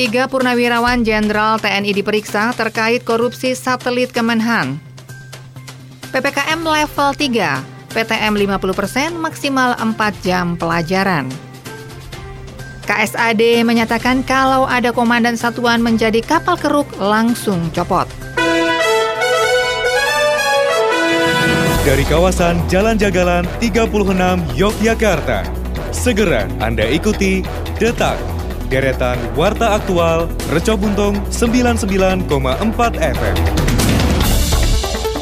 3 Purnawirawan Jenderal TNI diperiksa terkait korupsi satelit Kemenhan. PPKM level 3, PTM 50% maksimal 4 jam pelajaran. KSAD menyatakan kalau ada komandan satuan menjadi kapal keruk langsung copot. Dari kawasan Jalan Jagalan 36 Yogyakarta, segera Anda ikuti Detak, deretan Warta Aktual Reco Buntung 99,4 FM.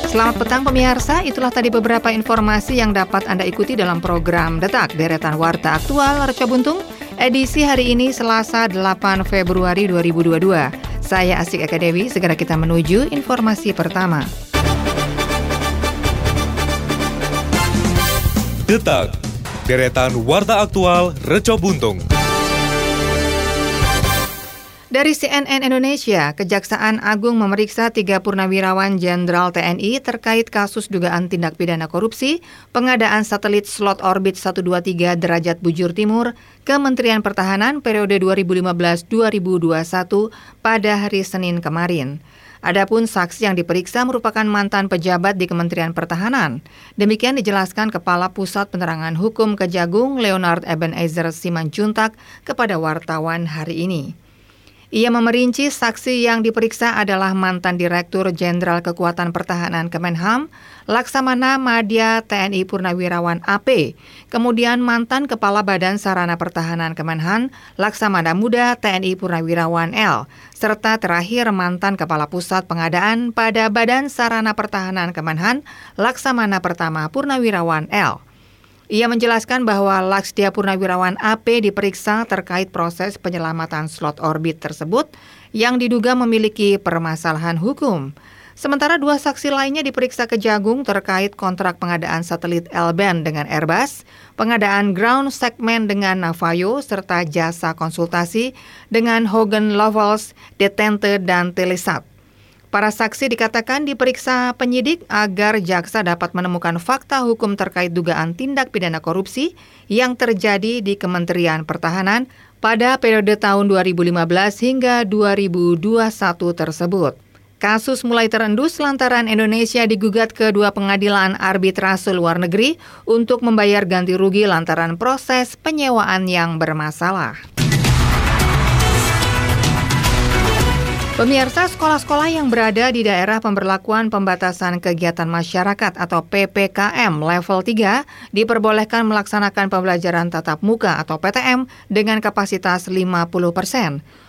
Selamat petang pemirsa, itulah tadi beberapa informasi yang dapat Anda ikuti dalam program Detak, deretan Warta Aktual Reco Buntung. Edisi hari ini Selasa 8 Februari 2022. Saya Asih Eka Dewi, segera kita menuju informasi pertama. Detak, deretan Warta Aktual Reco Buntung. Dari CNN Indonesia, Kejaksaan Agung memeriksa 3 Purnawirawan Jenderal TNI terkait kasus dugaan tindak pidana korupsi, pengadaan satelit slot orbit 123 derajat bujur timur, Kementerian Pertahanan periode 2015-2021 pada hari Senin kemarin. Adapun saksi yang diperiksa merupakan mantan pejabat di Kementerian Pertahanan. Demikian dijelaskan Kepala Pusat Penerangan Hukum Kejagung Leonard Eben Ezer Simanjuntak kepada wartawan hari ini. Ia memerinci saksi yang diperiksa adalah mantan Direktur Jenderal Kekuatan Pertahanan Kemenham, Laksamana Madya TNI Purnawirawan AP, kemudian mantan Kepala Badan Sarana Pertahanan Kemenhan, Laksamana Muda TNI Purnawirawan L, serta terakhir mantan Kepala Pusat Pengadaan pada Badan Sarana Pertahanan Kemenhan, Laksamana Pertama Purnawirawan L. Ia menjelaskan bahwa Laksdia Purnawirawan AP diperiksa terkait proses penyelamatan slot orbit tersebut yang diduga memiliki permasalahan hukum. Sementara 2 saksi lainnya diperiksa Kejagung terkait kontrak pengadaan satelit L-band dengan Airbus, pengadaan ground segment dengan Navayo, serta jasa konsultasi dengan Hogan Lovells, Detente, dan Telesat. Para saksi dikatakan diperiksa penyidik agar jaksa dapat menemukan fakta hukum terkait dugaan tindak pidana korupsi yang terjadi di Kementerian Pertahanan pada periode tahun 2015 hingga 2021 tersebut. Kasus mulai terendus lantaran Indonesia digugat ke 2 pengadilan arbitrase luar negeri untuk membayar ganti rugi lantaran proses penyewaan yang bermasalah. Pemirsa, sekolah-sekolah yang berada di daerah pemberlakuan pembatasan kegiatan masyarakat atau PPKM level 3 diperbolehkan melaksanakan pembelajaran tatap muka atau PTM dengan kapasitas 50%.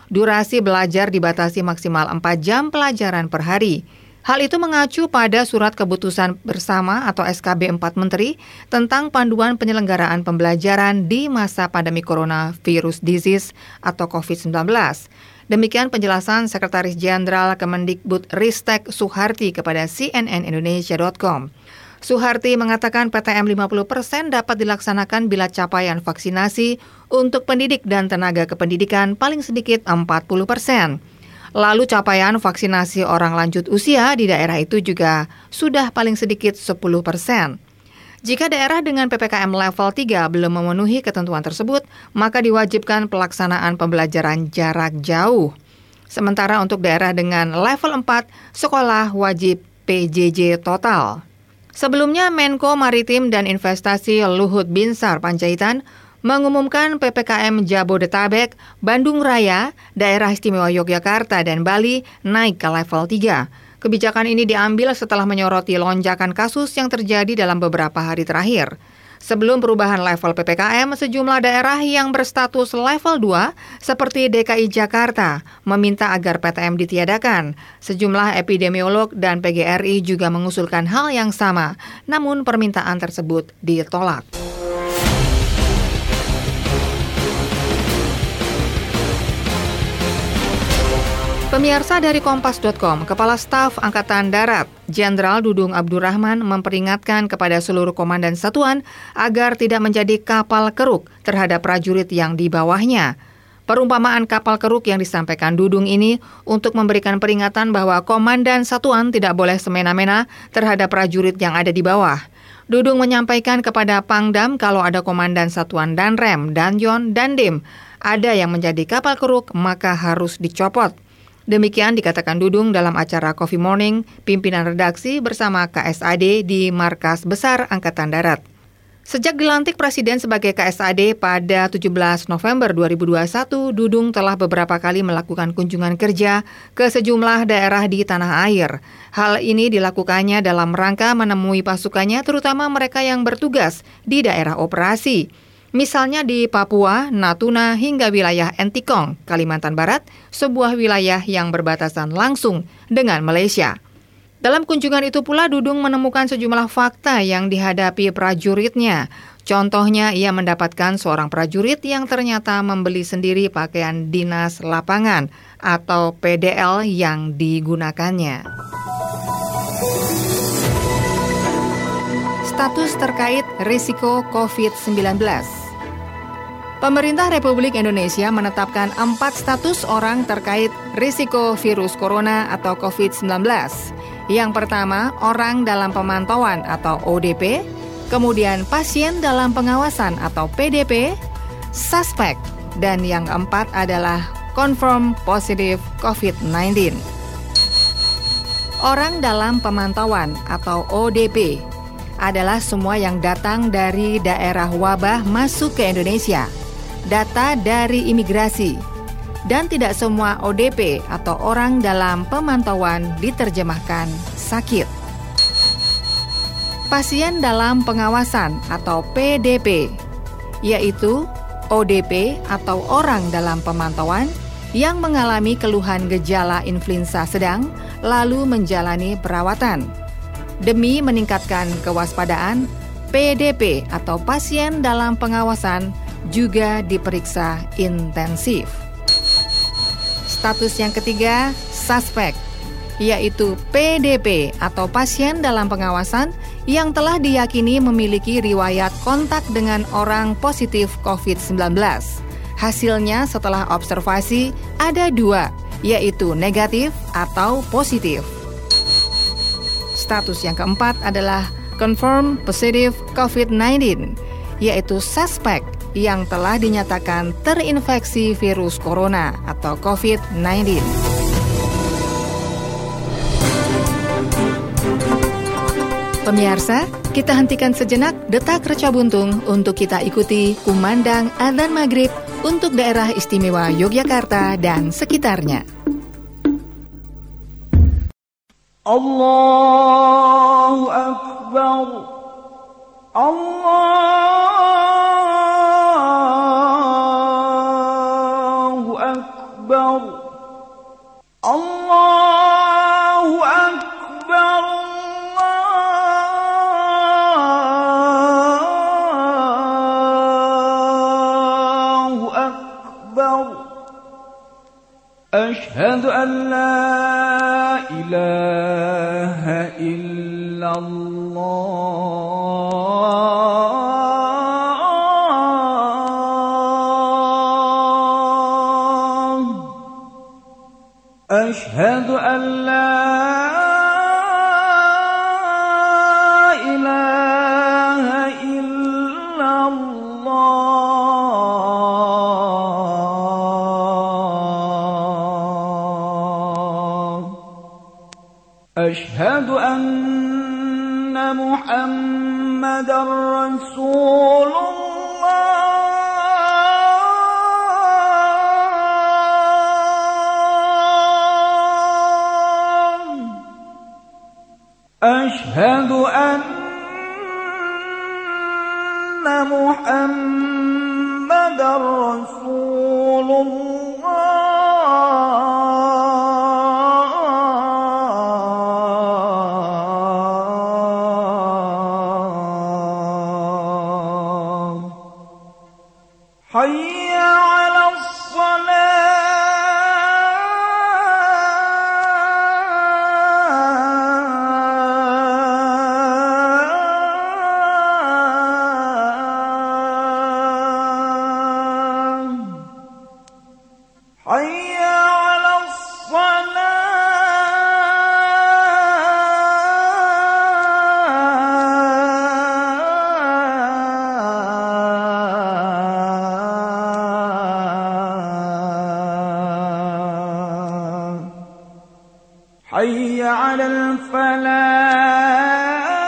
Durasi belajar dibatasi maksimal 4 jam pelajaran per hari. Hal itu mengacu pada Surat Keputusan Bersama atau SKB 4 Menteri tentang panduan penyelenggaraan pembelajaran di masa pandemi Coronavirus Disease atau COVID-19. Demikian penjelasan Sekretaris Jenderal Kemendikbud Ristek Suharti kepada cnnindonesia.com. Suharti mengatakan PTM 50% dapat dilaksanakan bila capaian vaksinasi untuk pendidik dan tenaga kependidikan paling sedikit 40%. Lalu capaian vaksinasi orang lanjut usia di daerah itu juga sudah paling sedikit 10%. Jika daerah dengan PPKM level 3 belum memenuhi ketentuan tersebut, maka diwajibkan pelaksanaan pembelajaran jarak jauh. Sementara untuk daerah dengan level 4, sekolah wajib PJJ total. Sebelumnya, Menko Maritim dan Investasi Luhut Binsar Pandjaitan mengumumkan PPKM Jabodetabek, Bandung Raya, Daerah Istimewa Yogyakarta, dan Bali naik ke level 3. Kebijakan ini diambil setelah menyoroti lonjakan kasus yang terjadi dalam beberapa hari terakhir. Sebelum perubahan level PPKM, sejumlah daerah yang berstatus level 2 seperti DKI Jakarta meminta agar PTM ditiadakan. Sejumlah epidemiolog dan PGRI juga mengusulkan hal yang sama, namun permintaan tersebut ditolak. Pemirsa, dari Kompas.com, Kepala Staf Angkatan Darat, Jenderal Dudung Abdurrahman memperingatkan kepada seluruh komandan satuan agar tidak menjadi kapal keruk terhadap prajurit yang di bawahnya. Perumpamaan kapal keruk yang disampaikan Dudung ini untuk memberikan peringatan bahwa komandan satuan tidak boleh semena-mena terhadap prajurit yang ada di bawah. Dudung menyampaikan kepada Pangdam kalau ada komandan satuan Danrem, Danyon, Dandim ada yang menjadi kapal keruk maka harus dicopot. Demikian dikatakan Dudung dalam acara Coffee Morning, pimpinan redaksi bersama KSAD di Markas Besar Angkatan Darat. Sejak dilantik Presiden sebagai KSAD pada 17 November 2021, Dudung telah beberapa kali melakukan kunjungan kerja ke sejumlah daerah di tanah air. Hal ini dilakukannya dalam rangka menemui pasukannya, terutama mereka yang bertugas di daerah operasi. Misalnya di Papua, Natuna, hingga wilayah Entikong, Kalimantan Barat, sebuah wilayah yang berbatasan langsung dengan Malaysia. Dalam kunjungan itu pula Dudung menemukan sejumlah fakta yang dihadapi prajuritnya. Contohnya, ia mendapatkan seorang prajurit yang ternyata membeli sendiri pakaian dinas lapangan atau PDL yang digunakannya. Status terkait risiko COVID-19. Pemerintah Republik Indonesia menetapkan 4 status orang terkait risiko virus corona atau COVID-19. Yang pertama, orang dalam pemantauan atau ODP, kemudian pasien dalam pengawasan atau PDP, suspek, dan yang keempat adalah confirm positif COVID-19. Orang dalam pemantauan atau ODP adalah semua yang datang dari daerah wabah masuk ke Indonesia. Data dari imigrasi, dan tidak semua ODP atau orang dalam pemantauan diterjemahkan sakit. Pasien dalam pengawasan atau PDP, yaitu ODP atau orang dalam pemantauan yang mengalami keluhan gejala influenza sedang lalu menjalani perawatan. Demi meningkatkan kewaspadaan, PDP atau pasien dalam pengawasan juga diperiksa intensif. Status yang ketiga, suspek, yaitu PDP atau pasien dalam pengawasan yang telah diyakini memiliki riwayat kontak dengan orang positif COVID-19. Hasilnya setelah observasi ada 2, yaitu negatif atau positif. Status yang keempat adalah confirm positive COVID-19, yaitu suspek yang telah dinyatakan terinfeksi virus corona atau COVID-19. Pemirsa, kita hentikan sejenak detak Reco Buntung untuk kita ikuti kumandang adzan maghrib untuk daerah istimewa Yogyakarta dan sekitarnya. Allahu Akbar, Allahu Akbar. Asyhadu an la ilaha illallah. Asyhadu an la ilaha illallah. Asyhadu anna Muhammadar Rasulullah. Asyhadu anna Muhammadar Rasulullah. Hayya 'alas salat. Hayya 'alal falah.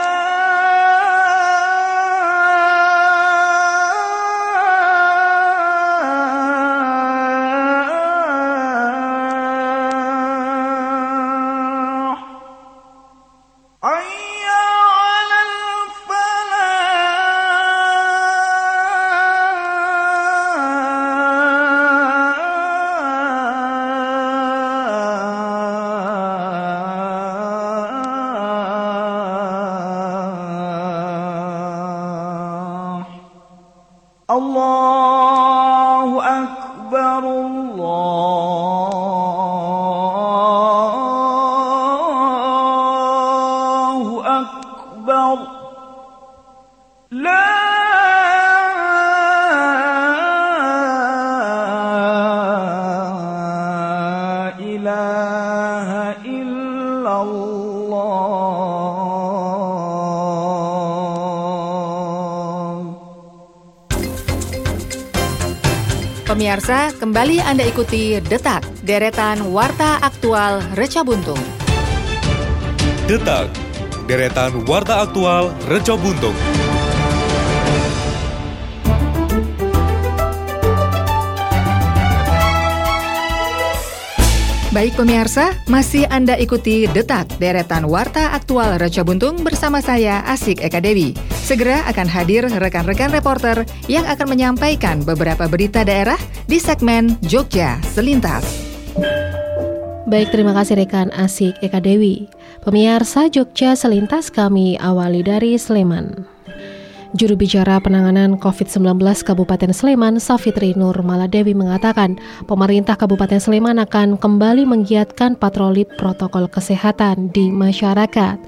Pemirsa, kembali Anda ikuti Detak, deretan warta aktual Reco Buntung. Detak, deretan warta aktual Reco Buntung. Baik pemirsa, masih Anda ikuti Detak, deretan warta aktual Reco Buntung bersama saya Asih Eka Dewi. Segera akan hadir rekan-rekan reporter yang akan menyampaikan beberapa berita daerah di segmen Jogja Selintas. Baik, terima kasih rekan Asih Eka Dewi. Pemirsa Jogja Selintas kami awali dari Sleman. Juru bicara penanganan COVID-19 Kabupaten Sleman, Safitri Nur Maladewi mengatakan, pemerintah Kabupaten Sleman akan kembali menggiatkan patroli protokol kesehatan di masyarakat.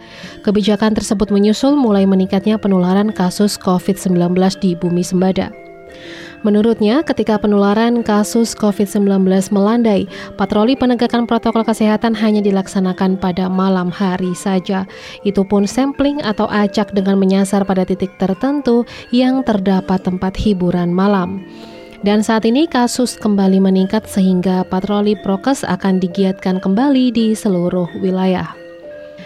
Kebijakan tersebut menyusul mulai meningkatnya penularan kasus COVID-19 di Bumi Sembada. Menurutnya, ketika penularan kasus COVID-19 melandai, patroli penegakan protokol kesehatan hanya dilaksanakan pada malam hari saja. Itu pun sampling atau acak dengan menyasar pada titik tertentu yang terdapat tempat hiburan malam. Dan saat ini kasus kembali meningkat sehingga patroli prokes akan digiatkan kembali di seluruh wilayah.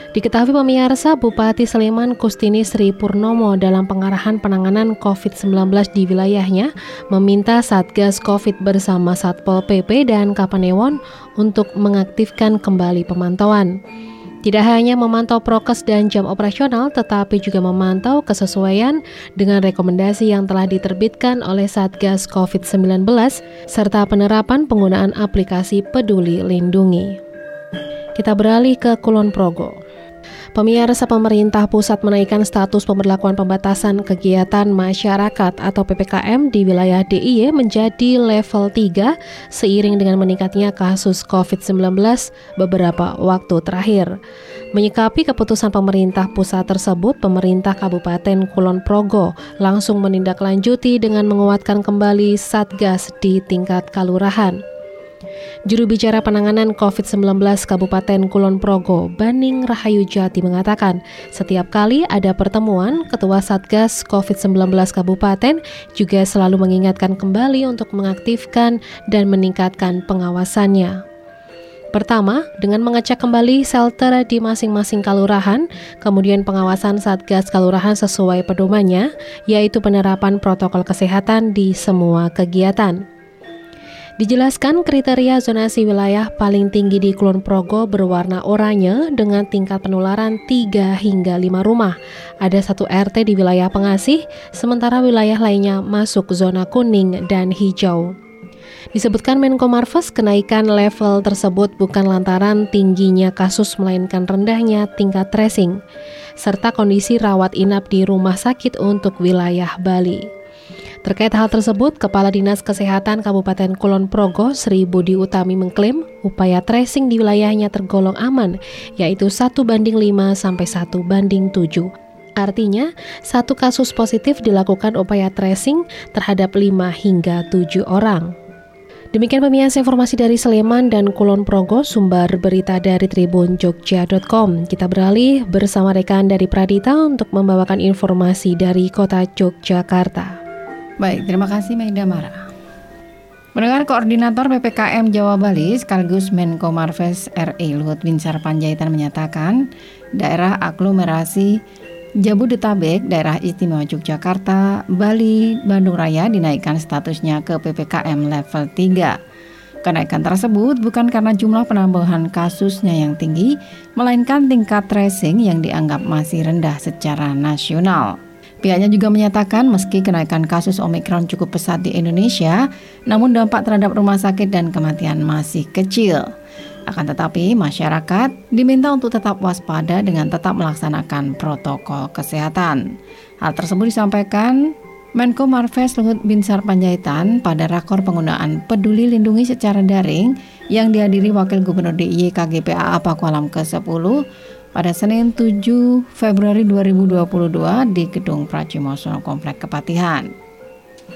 Diketahui pemirsa, Bupati Sleman Kustini Sri Purnomo dalam pengarahan penanganan COVID-19 di wilayahnya meminta Satgas COVID bersama Satpol PP dan Kapanewon untuk mengaktifkan kembali pemantauan. Tidak hanya memantau prokes dan jam operasional, tetapi juga memantau kesesuaian dengan rekomendasi yang telah diterbitkan oleh Satgas COVID-19 serta penerapan penggunaan aplikasi Peduli Lindungi. Kita beralih ke Kulon Progo. Pemirsa, pemerintah pusat menaikkan status pemberlakuan pembatasan kegiatan masyarakat atau PPKM di wilayah DIY menjadi level 3 seiring dengan meningkatnya kasus COVID-19 beberapa waktu terakhir. Menyikapi keputusan pemerintah pusat tersebut, pemerintah Kabupaten Kulon Progo langsung menindaklanjuti dengan menguatkan kembali Satgas di tingkat kalurahan. Juru bicara penanganan COVID-19 Kabupaten Kulon Progo, Baning Rahayu Jati mengatakan, setiap kali ada pertemuan, Ketua Satgas COVID-19 Kabupaten juga selalu mengingatkan kembali untuk mengaktifkan dan meningkatkan pengawasannya. Pertama, dengan mengecek kembali shelter di masing-masing kalurahan, kemudian pengawasan Satgas Kalurahan sesuai pedomannya, yaitu penerapan protokol kesehatan di semua kegiatan. Dijelaskan kriteria zonasi wilayah paling tinggi di Kulon Progo berwarna oranye dengan tingkat penularan 3 hingga 5 rumah. Ada 1 RT di wilayah pengasih, sementara wilayah lainnya masuk zona kuning dan hijau. Disebutkan Menko Marves, kenaikan level tersebut bukan lantaran tingginya kasus melainkan rendahnya tingkat tracing, serta kondisi rawat inap di rumah sakit untuk wilayah Bali. Terkait hal tersebut, Kepala Dinas Kesehatan Kabupaten Kulon Progo, Sri Budi Utami mengklaim upaya tracing di wilayahnya tergolong aman, yaitu 1:5 sampai 1:7. Artinya, 1 kasus positif dilakukan upaya tracing terhadap 5 hingga 7 orang. Demikian pemirsa informasi dari Sleman dan Kulon Progo, sumber berita dari tribunjogja.com. Kita beralih bersama rekan dari Pradita untuk membawakan informasi dari kota Yogyakarta. Baik, terima kasih Meida Mara. Mendengar Koordinator PPKM Jawa Bali sekaligus Menko Marves R.E. Luhut Binsar Pandjaitan menyatakan daerah aglomerasi Jabodetabek, daerah istimewa Yogyakarta, Bali, Bandung Raya dinaikkan statusnya ke PPKM level 3. Kenaikan tersebut bukan karena jumlah penambahan kasusnya yang tinggi, melainkan tingkat tracing yang dianggap masih rendah secara nasional. Pihaknya juga menyatakan meski kenaikan kasus Omicron cukup pesat di Indonesia, namun dampak terhadap rumah sakit dan kematian masih kecil. Akan tetapi, masyarakat diminta untuk tetap waspada dengan tetap melaksanakan protokol kesehatan. Hal tersebut disampaikan Menko Marves Luhut Binsar Pandjaitan pada rakor penggunaan Peduli Lindungi secara daring yang dihadiri Wakil Gubernur DIY KGPAA Paku Alam ke-10 pada Senin 7 Februari 2022 di Gedung Pradimosono Komplek Kepatihan.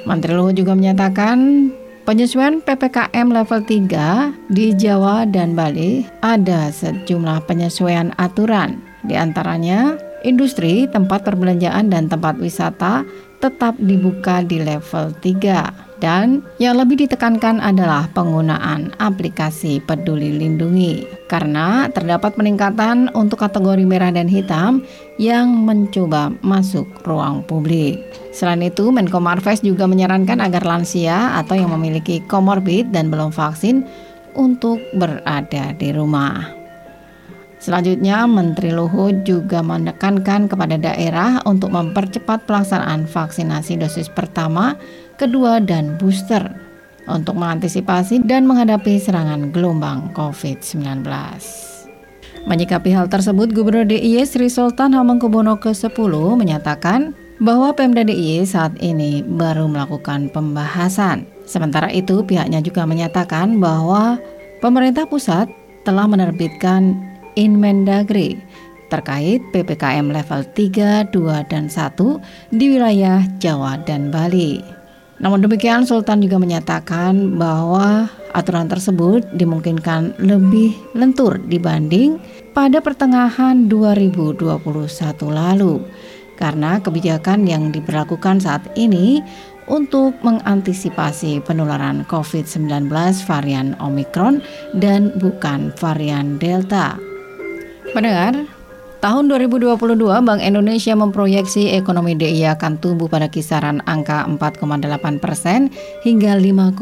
Menteri Luhut juga menyatakan penyesuaian PPKM level 3 di Jawa dan Bali ada sejumlah penyesuaian aturan. Di antaranya, industri, tempat perbelanjaan, dan tempat wisata tetap dibuka di level 3. Dan yang lebih ditekankan adalah penggunaan aplikasi Peduli Lindungi karena terdapat peningkatan untuk kategori merah dan hitam yang mencoba masuk ruang publik. Selain itu, Menko Marves juga menyarankan agar lansia atau yang memiliki komorbid dan belum vaksin untuk berada di rumah. Selanjutnya, Menteri Luhut juga menekankan kepada daerah untuk mempercepat pelaksanaan vaksinasi dosis pertama, kedua, dan booster untuk mengantisipasi dan menghadapi serangan gelombang COVID-19. Menyikapi hal tersebut, Gubernur DIY Sri Sultan Hamengkubuwono ke-10 menyatakan bahwa Pemda DIY saat ini baru melakukan pembahasan. Sementara itu, pihaknya juga menyatakan bahwa pemerintah pusat telah menerbitkan Inmendagri terkait PPKM level 3, 2, dan 1 di wilayah Jawa dan Bali. Namun demikian, Sultan juga menyatakan bahwa aturan tersebut dimungkinkan lebih lentur dibanding pada pertengahan 2021 lalu karena kebijakan yang diberlakukan saat ini untuk mengantisipasi penularan COVID-19 varian Omicron dan bukan varian Delta. Pendengar, tahun 2022 Bank Indonesia memproyeksi ekonomi DIY akan tumbuh pada kisaran angka 4,8% hingga 5,8%.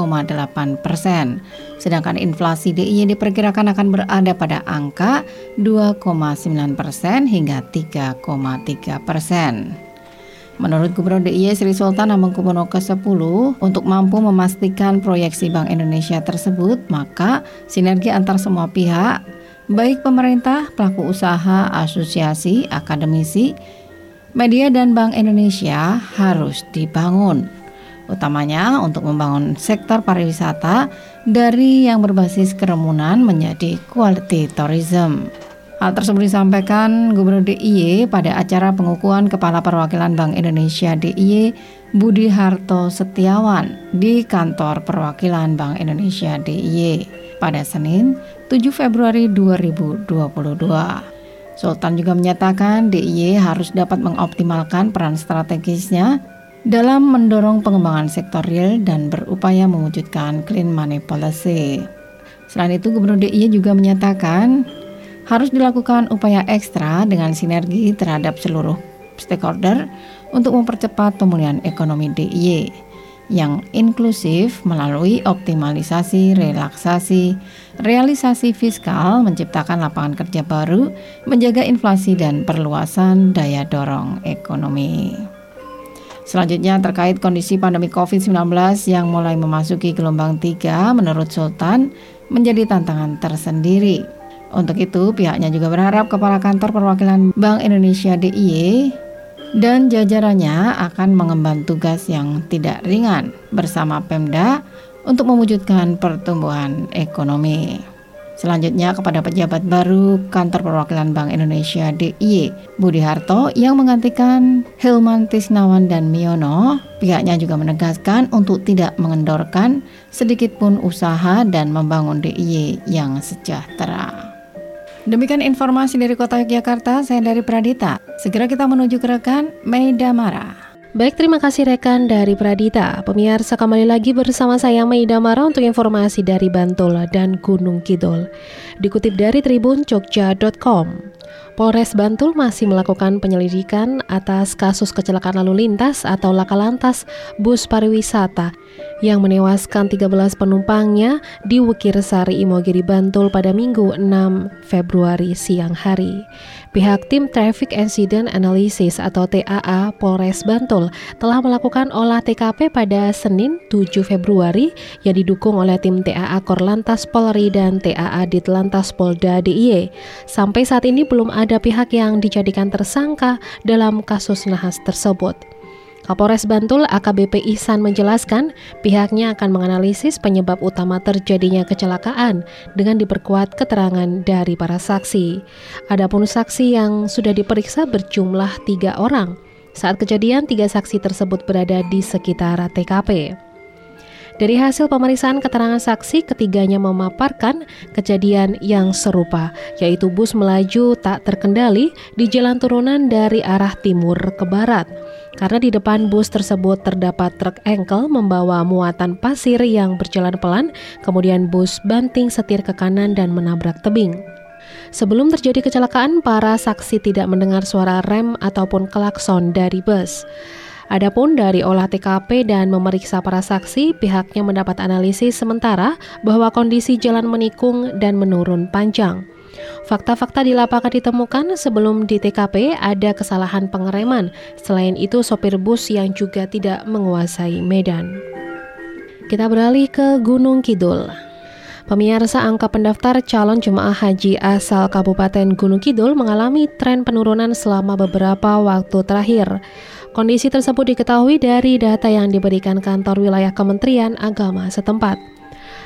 Sedangkan inflasi DIY diperkirakan akan berada pada angka 2,9% hingga 3,3%. Menurut Gubernur DIY Sri Sultan Hamengkubuwono ke-10, untuk mampu memastikan proyeksi Bank Indonesia tersebut, maka sinergi antar semua pihak, baik pemerintah, pelaku usaha, asosiasi, akademisi, media, dan Bank Indonesia harus dibangun. Utamanya untuk membangun sektor pariwisata dari yang berbasis kerumunan menjadi quality tourism. Hal tersebut disampaikan Gubernur DIY pada acara pengukuhan Kepala Perwakilan Bank Indonesia DIY Budi Harto Setiawan di Kantor Perwakilan Bank Indonesia DIY pada Senin 7 Februari 2022. Sultan juga menyatakan DIY harus dapat mengoptimalkan peran strategisnya dalam mendorong pengembangan sektor real dan berupaya mewujudkan clean money policy. Selain itu, Gubernur DIY juga menyatakan harus dilakukan upaya ekstra dengan sinergi terhadap seluruh stakeholder untuk mempercepat pemulihan ekonomi DIY yang inklusif melalui optimalisasi, relaksasi, realisasi fiskal, menciptakan lapangan kerja baru, menjaga inflasi, dan perluasan daya dorong ekonomi. Selanjutnya, terkait kondisi pandemi COVID-19 yang mulai memasuki gelombang 3, menurut Sultan, menjadi tantangan tersendiri. Untuk itu, pihaknya juga berharap Kepala Kantor Perwakilan Bank Indonesia DIY dan jajarannya akan mengemban tugas yang tidak ringan bersama Pemda untuk mewujudkan pertumbuhan ekonomi. Selanjutnya, kepada pejabat baru Kantor Perwakilan Bank Indonesia DIY Budi Harto yang menggantikan Hilman Tisnawan dan Miono, pihaknya juga menegaskan untuk tidak mengendorkan sedikitpun usaha dan membangun DIY yang sejahtera. Demikian informasi dari Kota Yogyakarta, saya dari Pradita. Segera kita menuju ke rekan Meida Mara. Baik, terima kasih rekan dari Pradita. Pemirsa, kembali lagi bersama saya Meida Mara untuk informasi dari Bantul dan Gunung Kidul. Dikutip dari tribunjogja.com, Polres Bantul masih melakukan penyelidikan atas kasus kecelakaan lalu lintas atau lakalantas bus pariwisata yang menewaskan 13 penumpangnya di Wukirsari Imogiri Bantul pada Minggu 6 Februari siang hari. Pihak tim Traffic Incident Analysis atau TAA Polres Bantul telah melakukan olah TKP pada Senin 7 Februari yang didukung oleh tim TAA Korlantas Polri dan TAA Ditlantas Polda DIY. Sampai saat ini belum ada pihak yang dijadikan tersangka dalam kasus nahas tersebut. Kapolres Bantul AKBP Ihsan menjelaskan pihaknya akan menganalisis penyebab utama terjadinya kecelakaan dengan diperkuat keterangan dari para saksi. Adapun saksi yang sudah diperiksa berjumlah 3 orang. Saat kejadian, 3 saksi tersebut berada di sekitar TKP. Dari hasil pemeriksaan keterangan saksi, ketiganya memaparkan kejadian yang serupa, yaitu bus melaju tak terkendali di jalan turunan dari arah timur ke barat. Karena di depan bus tersebut terdapat truk engkel membawa muatan pasir yang berjalan pelan, kemudian bus banting setir ke kanan dan menabrak tebing. Sebelum terjadi kecelakaan, para saksi tidak mendengar suara rem ataupun klakson dari bus. Adapun dari olah TKP dan memeriksa para saksi, pihaknya mendapat analisis sementara bahwa kondisi jalan menikung dan menurun panjang. Fakta-fakta di lapangan ditemukan sebelum di TKP ada kesalahan pengereman. Selain itu, sopir bus yang juga tidak menguasai medan. Kita beralih ke Gunung Kidul. Pemirsa, angka pendaftar calon jemaah haji asal Kabupaten Gunung Kidul mengalami tren penurunan selama beberapa waktu terakhir. Kondisi tersebut diketahui dari data yang diberikan kantor wilayah Kementerian Agama setempat.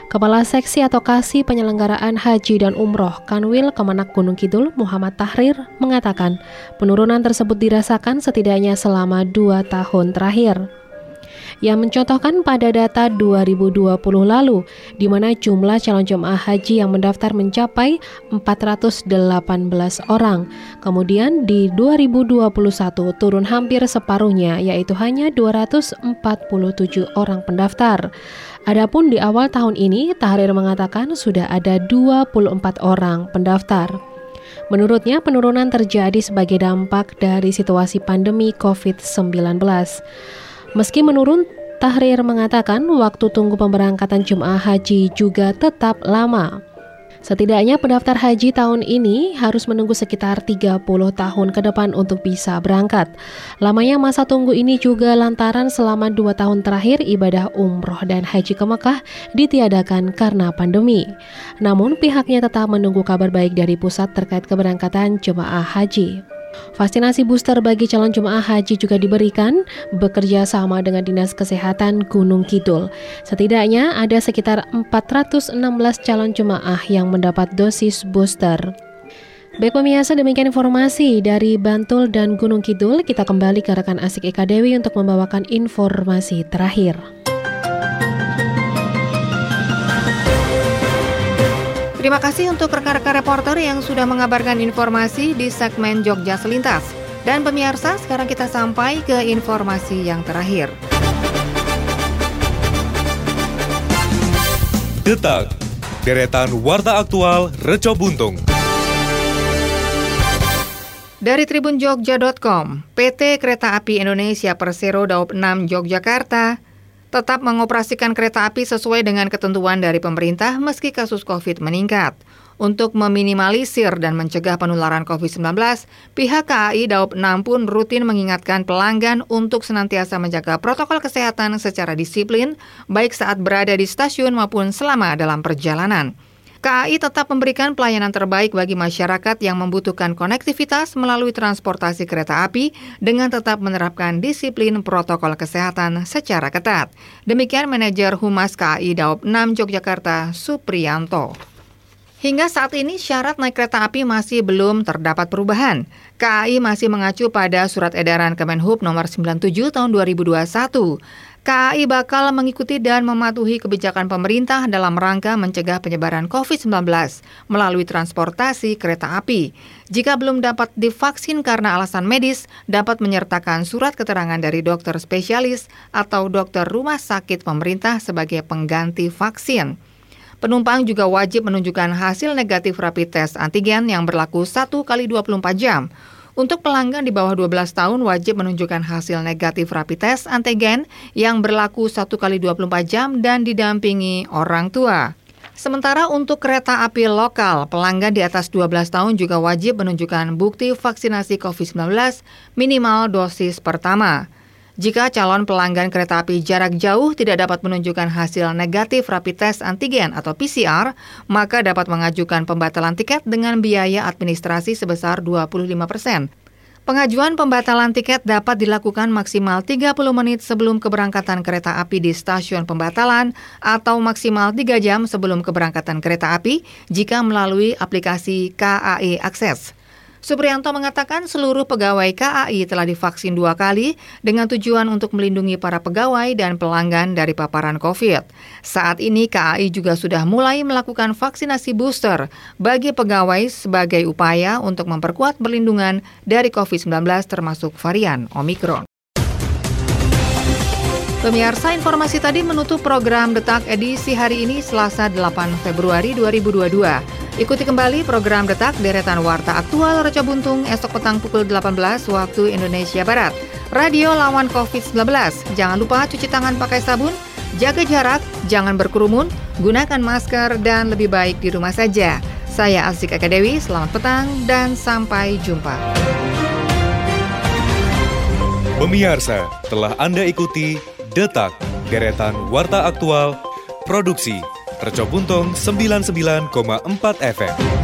Kepala Seksi atau Kasi Penyelenggaraan Haji dan Umroh Kanwil Kemenak Gunung Kidul, Muhammad Tahrir, mengatakan penurunan tersebut dirasakan setidaknya selama 2 tahun terakhir. Yang mencontohkan pada data 2020 lalu, di mana jumlah calon jemaah haji yang mendaftar mencapai 418 orang. Kemudian di 2021 turun hampir separuhnya, yaitu hanya 247 orang pendaftar. Adapun di awal tahun ini, Tahrir mengatakan sudah ada 24 orang pendaftar. Menurutnya, penurunan terjadi sebagai dampak dari situasi pandemi COVID-19. Meski menurun, Tahrir mengatakan waktu tunggu pemberangkatan jemaah haji juga tetap lama. Setidaknya pendaftar haji tahun ini harus menunggu sekitar 30 tahun ke depan untuk bisa berangkat. Lamanya masa tunggu ini juga lantaran selama 2 tahun terakhir ibadah umroh dan haji ke Mekah ditiadakan karena pandemi. Namun pihaknya tetap menunggu kabar baik dari pusat terkait keberangkatan jemaah haji. Vaksinasi booster bagi calon jemaah haji juga diberikan bekerja sama dengan Dinas Kesehatan Gunung Kidul. Setidaknya ada sekitar 416 calon jemaah yang mendapat dosis booster. Baik pemirsa, demikian informasi dari Bantul dan Gunung Kidul. Kita kembali ke rekan Asih Eka Dewi untuk membawakan informasi terakhir. Terima kasih untuk rekan-rekan reporter yang sudah mengabarkan informasi di segmen Jogja Selintas. Dan pemirsa, sekarang kita sampai ke informasi yang terakhir. Detak, deretan warta aktual Reco Buntung. Dari tribunjogja.com, PT Kereta Api Indonesia Persero Daop 6 Yogyakarta tetap mengoperasikan kereta api sesuai dengan ketentuan dari pemerintah meski kasus COVID meningkat. Untuk meminimalisir dan mencegah penularan COVID-19, pihak KAI Daop 6 pun rutin mengingatkan pelanggan untuk senantiasa menjaga protokol kesehatan secara disiplin, baik saat berada di stasiun maupun selama dalam perjalanan. KAI tetap memberikan pelayanan terbaik bagi masyarakat yang membutuhkan konektivitas melalui transportasi kereta api dengan tetap menerapkan disiplin protokol kesehatan secara ketat. Demikian Manajer Humas KAI Daop 6 Yogyakarta, Supriyanto. Hingga saat ini syarat naik kereta api masih belum terdapat perubahan. KAI masih mengacu pada Surat Edaran Kemenhub nomor 97 tahun 2021. KAI bakal mengikuti dan mematuhi kebijakan pemerintah dalam rangka mencegah penyebaran COVID-19 melalui transportasi kereta api. Jika belum dapat divaksin karena alasan medis, dapat menyertakan surat keterangan dari dokter spesialis atau dokter rumah sakit pemerintah sebagai pengganti vaksin. Penumpang juga wajib menunjukkan hasil negatif rapid test antigen yang berlaku 1 kali 24 jam. Untuk pelanggan di bawah 12 tahun wajib menunjukkan hasil negatif rapid test antigen yang berlaku 1 kali 24 jam dan didampingi orang tua. Sementara untuk kereta api lokal, pelanggan di atas 12 tahun juga wajib menunjukkan bukti vaksinasi COVID-19 minimal dosis pertama. Jika calon pelanggan kereta api jarak jauh tidak dapat menunjukkan hasil negatif rapid test antigen atau PCR, maka dapat mengajukan pembatalan tiket dengan biaya administrasi sebesar 25%. Pengajuan pembatalan tiket dapat dilakukan maksimal 30 menit sebelum keberangkatan kereta api di stasiun pembatalan atau maksimal 3 jam sebelum keberangkatan kereta api jika melalui aplikasi KAI Akses. Supriyanto mengatakan seluruh pegawai KAI telah divaksin 2 kali dengan tujuan untuk melindungi para pegawai dan pelanggan dari paparan COVID. Saat ini KAI juga sudah mulai melakukan vaksinasi booster bagi pegawai sebagai upaya untuk memperkuat perlindungan dari COVID-19 termasuk varian Omicron. Pemirsa, informasi tadi menutup program Detak edisi hari ini Selasa 8 Februari 2022. Ikuti kembali program Detak deretan Warta Aktual Reco Buntung esok petang pukul 18 waktu Indonesia Barat. Radio lawan COVID-19. Jangan lupa cuci tangan pakai sabun, jaga jarak, jangan berkerumun, gunakan masker, dan lebih baik di rumah saja. Saya Asih Eka Dewi, selamat petang dan sampai jumpa. Pemirsa, telah Anda ikuti Detak deretan Warta Aktual, produksi Reco Buntung 99,4 FM.